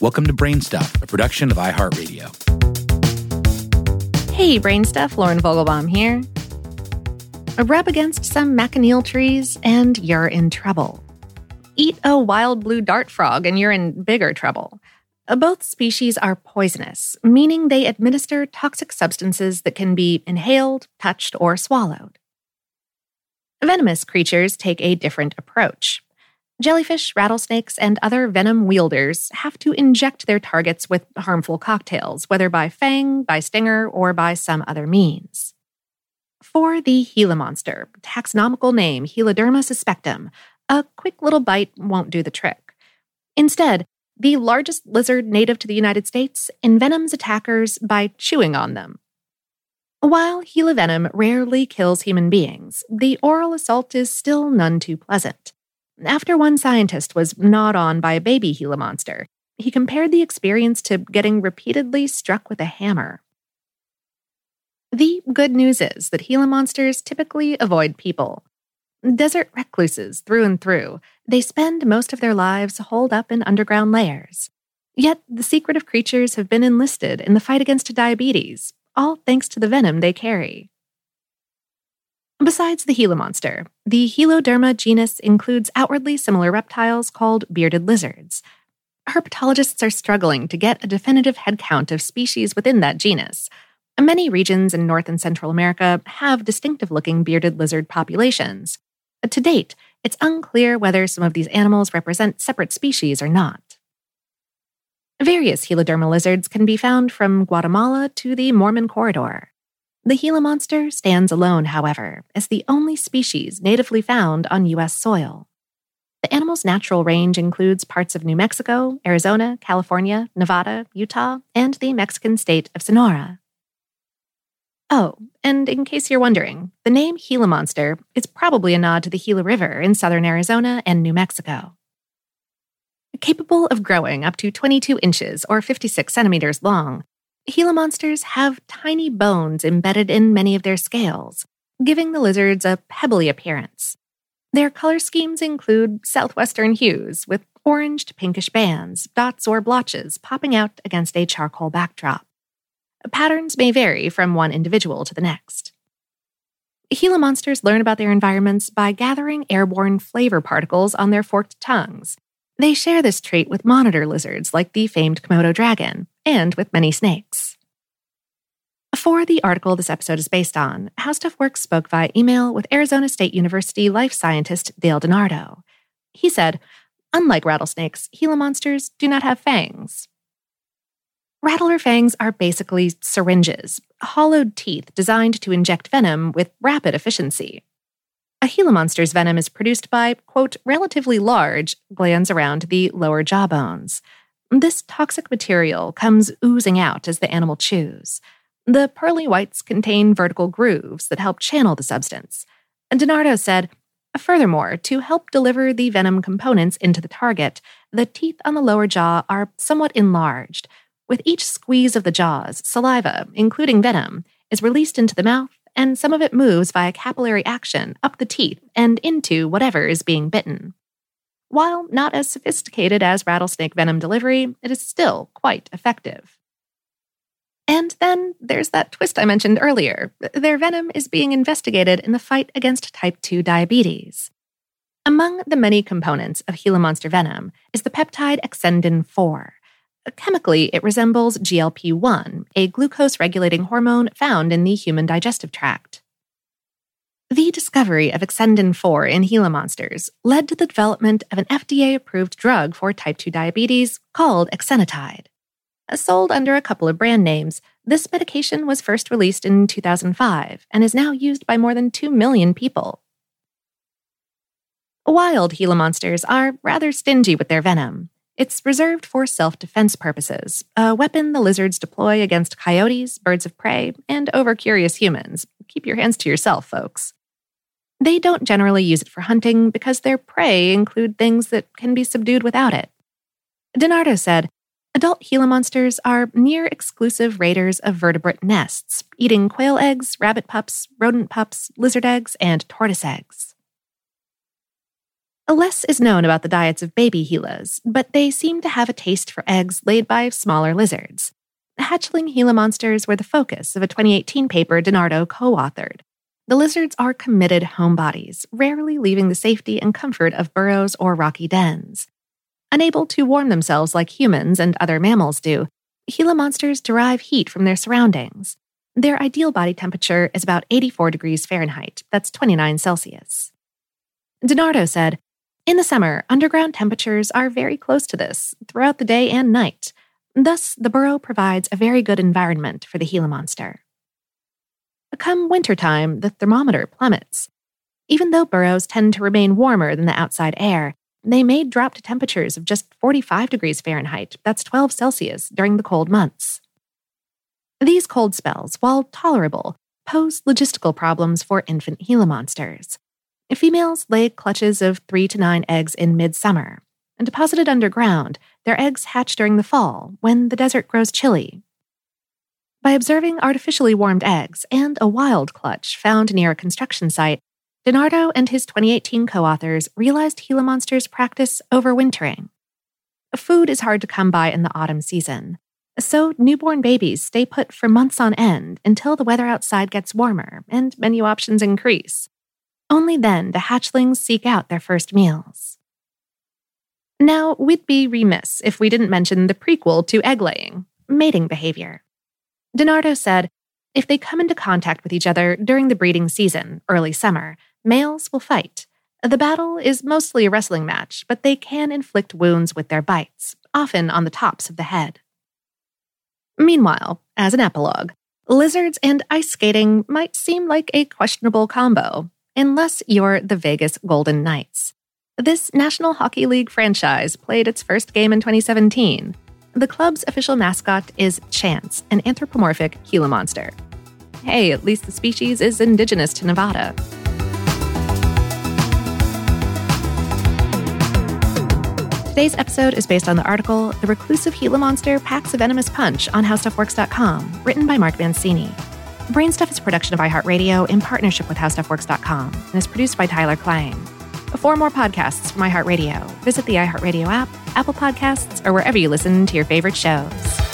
Welcome to BrainStuff, a production of iHeartRadio. Hey, BrainStuff, Lauren Vogelbaum here. A rub against some machineal trees and you're in trouble. Eat a wild blue dart frog and you're in bigger trouble. Both species are poisonous, meaning they administer toxic substances that can be inhaled, touched, or swallowed. Venomous creatures take a different approach. Jellyfish, rattlesnakes, and other venom wielders have to inject their targets with harmful cocktails, whether by fang, by stinger, or by some other means. For the Gila monster, taxonomical name Heloderma suspectum, a quick little bite won't do the trick. Instead, the largest lizard native to the United States envenoms attackers by chewing on them. While Gila venom rarely kills human beings, the oral assault is still none too pleasant. After one scientist was gnawed on by a baby Gila monster, he compared the experience to getting repeatedly struck with a hammer. The good news is that Gila monsters typically avoid people. Desert recluses through and through, they spend most of their lives holed up in underground lairs. Yet the secretive creatures have been enlisted in the fight against diabetes, all thanks to the venom they carry. Besides the Gila monster, the Heloderma genus includes outwardly similar reptiles called bearded lizards. Herpetologists are struggling to get a definitive headcount of species within that genus. Many regions in North and Central America have distinctive-looking bearded lizard populations. To date, it's unclear whether some of these animals represent separate species or not. Various Heloderma lizards can be found from Guatemala to the Mormon corridor. The Gila monster stands alone, however, as the only species natively found on U.S. soil. The animal's natural range includes parts of New Mexico, Arizona, California, Nevada, Utah, and the Mexican state of Sonora. Oh, and in case you're wondering, the name Gila monster is probably a nod to the Gila River in southern Arizona and New Mexico. Capable of growing up to 22 inches or 56 centimeters long, Gila monsters have tiny bones embedded in many of their scales, giving the lizards a pebbly appearance. Their color schemes include southwestern hues with orange to pinkish bands, dots or blotches popping out against a charcoal backdrop. Patterns may vary from one individual to the next. Gila monsters learn about their environments by gathering airborne flavor particles on their forked tongues. They share this trait with monitor lizards like the famed Komodo dragon, and with many snakes. For the article this episode is based on, HowStuffWorks spoke via email with Arizona State University life scientist Dale DeNardo. He said, unlike rattlesnakes, Gila monsters do not have fangs. Rattler fangs are basically syringes, hollowed teeth designed to inject venom with rapid efficiency. A Gila monster's venom is produced by, quote, relatively large glands around the lower jawbones. This toxic material comes oozing out as the animal chews. The pearly whites contain vertical grooves that help channel the substance. DeNardo said, furthermore, to help deliver the venom components into the target, the teeth on the lower jaw are somewhat enlarged. With each squeeze of the jaws, saliva, including venom, is released into the mouth, and some of it moves via capillary action up the teeth and into whatever is being bitten. While not as sophisticated as rattlesnake venom delivery, it is still quite effective. And then there's that twist I mentioned earlier. Their venom is being investigated in the fight against type 2 diabetes. Among the many components of Gila monster venom is the peptide Exendin-4. Chemically, it resembles GLP-1, a glucose-regulating hormone found in the human digestive tract. The discovery of Exendin-4 in Gila monsters led to the development of an FDA-approved drug for type 2 diabetes called Exenatide. Sold under a couple of brand names, this medication was first released in 2005 and is now used by more than 2 million people. Wild Gila monsters are rather stingy with their venom. It's reserved for self-defense purposes, a weapon the lizards deploy against coyotes, birds of prey, and overcurious humans. Keep your hands to yourself, folks. They don't generally use it for hunting because their prey include things that can be subdued without it. DeNardo said, adult Gila monsters are near-exclusive raiders of vertebrate nests, eating quail eggs, rabbit pups, rodent pups, lizard eggs, and tortoise eggs. Less is known about the diets of baby Gilas, but they seem to have a taste for eggs laid by smaller lizards. Hatchling Gila monsters were the focus of a 2018 paper DeNardo co-authored. The lizards are committed homebodies, rarely leaving the safety and comfort of burrows or rocky dens. Unable to warm themselves like humans and other mammals do, Gila monsters derive heat from their surroundings. Their ideal body temperature is about 84 degrees Fahrenheit, that's 29 Celsius. DeNardo said, "In the summer, underground temperatures are very close to this, throughout the day and night. Thus, the burrow provides a very good environment for the Gila monster. Come wintertime, the thermometer plummets. Even though burrows tend to remain warmer than the outside air, they may drop to temperatures of just 45 degrees Fahrenheit, that's 12 Celsius, during the cold months. These cold spells, while tolerable, pose logistical problems for infant Gila monsters. Females lay clutches of 3 to 9 eggs in midsummer, and deposited underground, their eggs hatch during the fall, when the desert grows chilly. By observing artificially warmed eggs and a wild clutch found near a construction site, DeNardo and his 2018 co-authors realized Gila monsters practice overwintering. Food is hard to come by in the autumn season, so newborn babies stay put for months on end until the weather outside gets warmer and menu options increase. Only then do hatchlings seek out their first meals. Now, we'd be remiss if we didn't mention the prequel to egg-laying, mating behavior. DeNardo said, if they come into contact with each other during the breeding season, early summer, males will fight. The battle is mostly a wrestling match, but they can inflict wounds with their bites, often on the tops of the head. Meanwhile, as an epilogue, lizards and ice skating might seem like a questionable combo, unless you're the Vegas Golden Knights. This National Hockey League franchise played its first game in 2017. The club's official mascot is Chance, an anthropomorphic Gila monster. Hey, at least the species is indigenous to Nevada. Today's episode is based on the article The Reclusive Gila Monster Packs a Venomous Punch on HowStuffWorks.com, written by Mark Mancini. BrainStuff is a production of iHeartRadio in partnership with HowStuffWorks.com and is produced by Tyler Klein. For more podcasts from iHeartRadio, visit the iHeartRadio app, Apple Podcasts, or wherever you listen to your favorite shows.